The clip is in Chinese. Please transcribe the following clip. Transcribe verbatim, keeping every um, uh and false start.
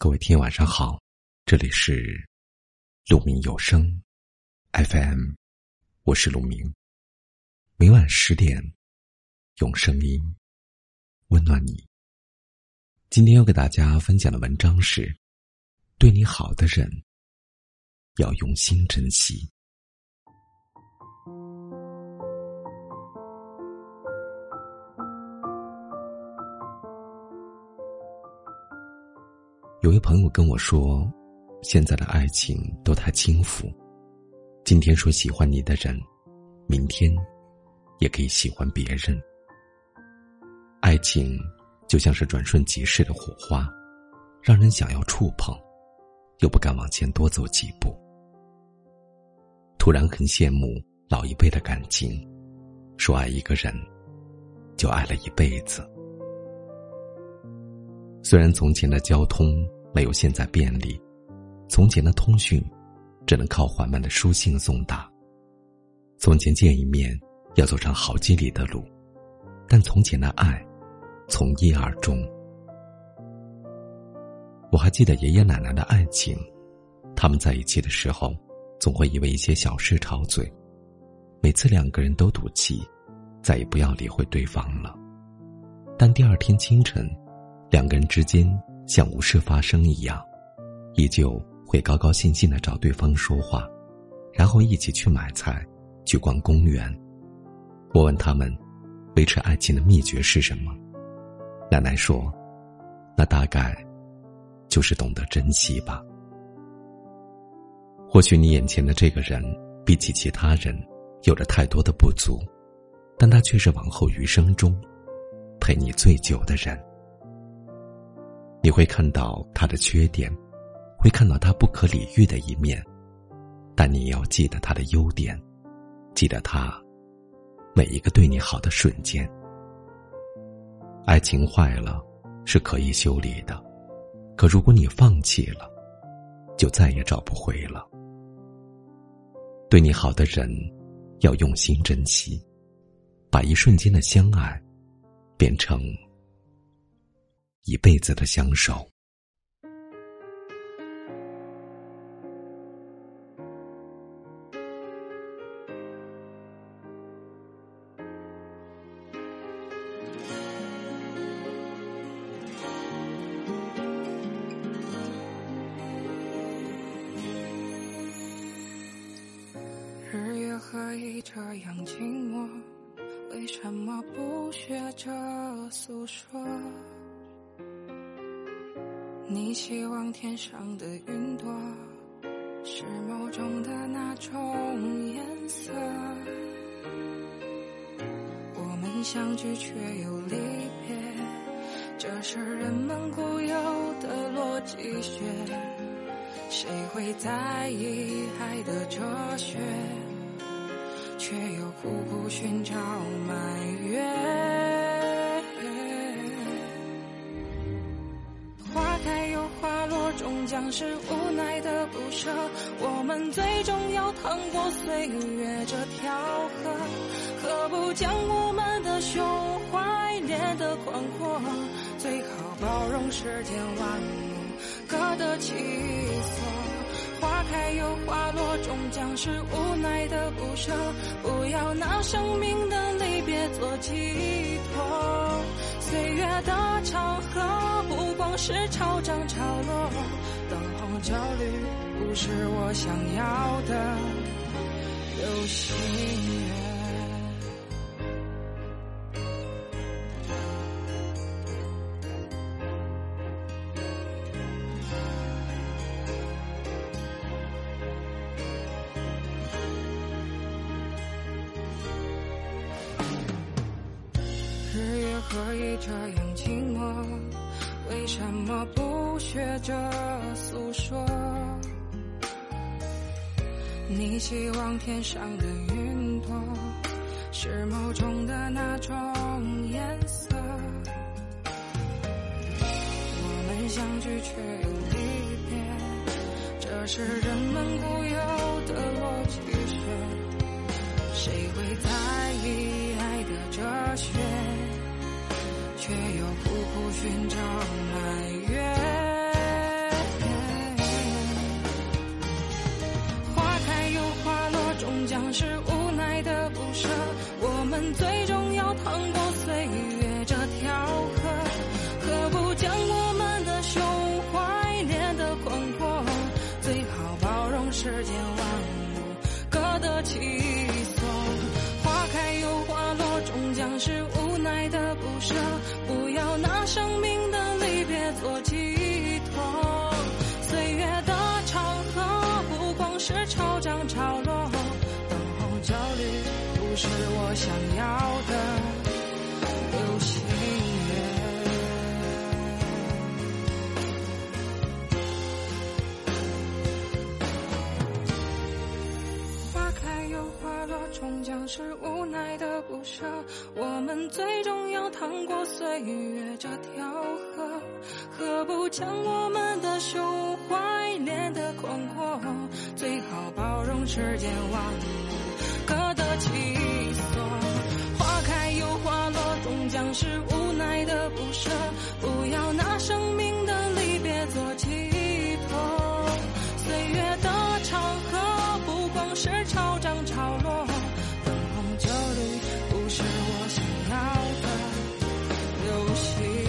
各位听友晚上好，这里是鹿鸣有声 F M， 我是鹿鸣。每晚十点，用声音温暖你。今天要给大家分享的文章是：对你好的人，要用心珍惜。有位朋友跟我说，现在的爱情都太轻浮，今天说喜欢你的人，明天也可以喜欢别人。爱情就像是转瞬即逝的火花，让人想要触碰，又不敢往前多走几步。突然很羡慕老一辈的感情，说爱一个人就爱了一辈子。虽然从前的交通没有现在便利，从前的通讯只能靠缓慢的书信送达，从前见一面要走上好几里的路，但从前的爱从一而终。我还记得爷爷奶奶的爱情，他们在一起的时候总会因为一些小事吵嘴，每次两个人都赌气再也不要理会对方了，但第二天清晨，两个人之间像无事发生一样，依旧会高高兴兴地找对方说话，然后一起去买菜，去逛公园。我问他们维持爱情的秘诀是什么，奶奶说，那大概就是懂得珍惜吧。或许你眼前的这个人比起其他人有着太多的不足，但他却是往后余生中陪你最久的人。你会看到他的缺点，会看到他不可理喻的一面，但你也要记得他的优点，记得他每一个对你好的瞬间。爱情坏了是可以修理的，可如果你放弃了，就再也找不回了。对你好的人要用心珍惜，把一瞬间的相爱变成一辈子的相守。日月何以这样静默，为什么不学着诉说，你希望天上的云朵是某种的那种颜色，我们相聚却又离别，这是人们固有的逻辑学，谁会在意爱的哲学，却又苦苦寻找埋怨。终将是无奈的不舍，我们最终要趟过岁月这条河，何不将我们的胸怀变得宽阔，最好包容世间万物各得其所。花开又花落，终将是无奈的不舍，不要拿生命的离别做寄托，岁月的长河不是潮涨潮落，灯红酒绿不是我想要的流星月。日月何以这样静默，为什么不学着诉说，你希望天上的云朵是某种的那种颜色，我们相聚却又离别，这是人们固有的逻辑学，谁会在意爱的哲学，却又苦苦寻找埋怨。终将是无奈的不舍，我们最终要趟过岁月这条河，何不将我们的胸怀连得宽阔，最好包容世间万物各得其所，花开又花落，终将是无奈的不舍，不要拿生命的离别做寄托，岁月的长河不光是潮涨潮落，粉红酒绿不是我想要的流星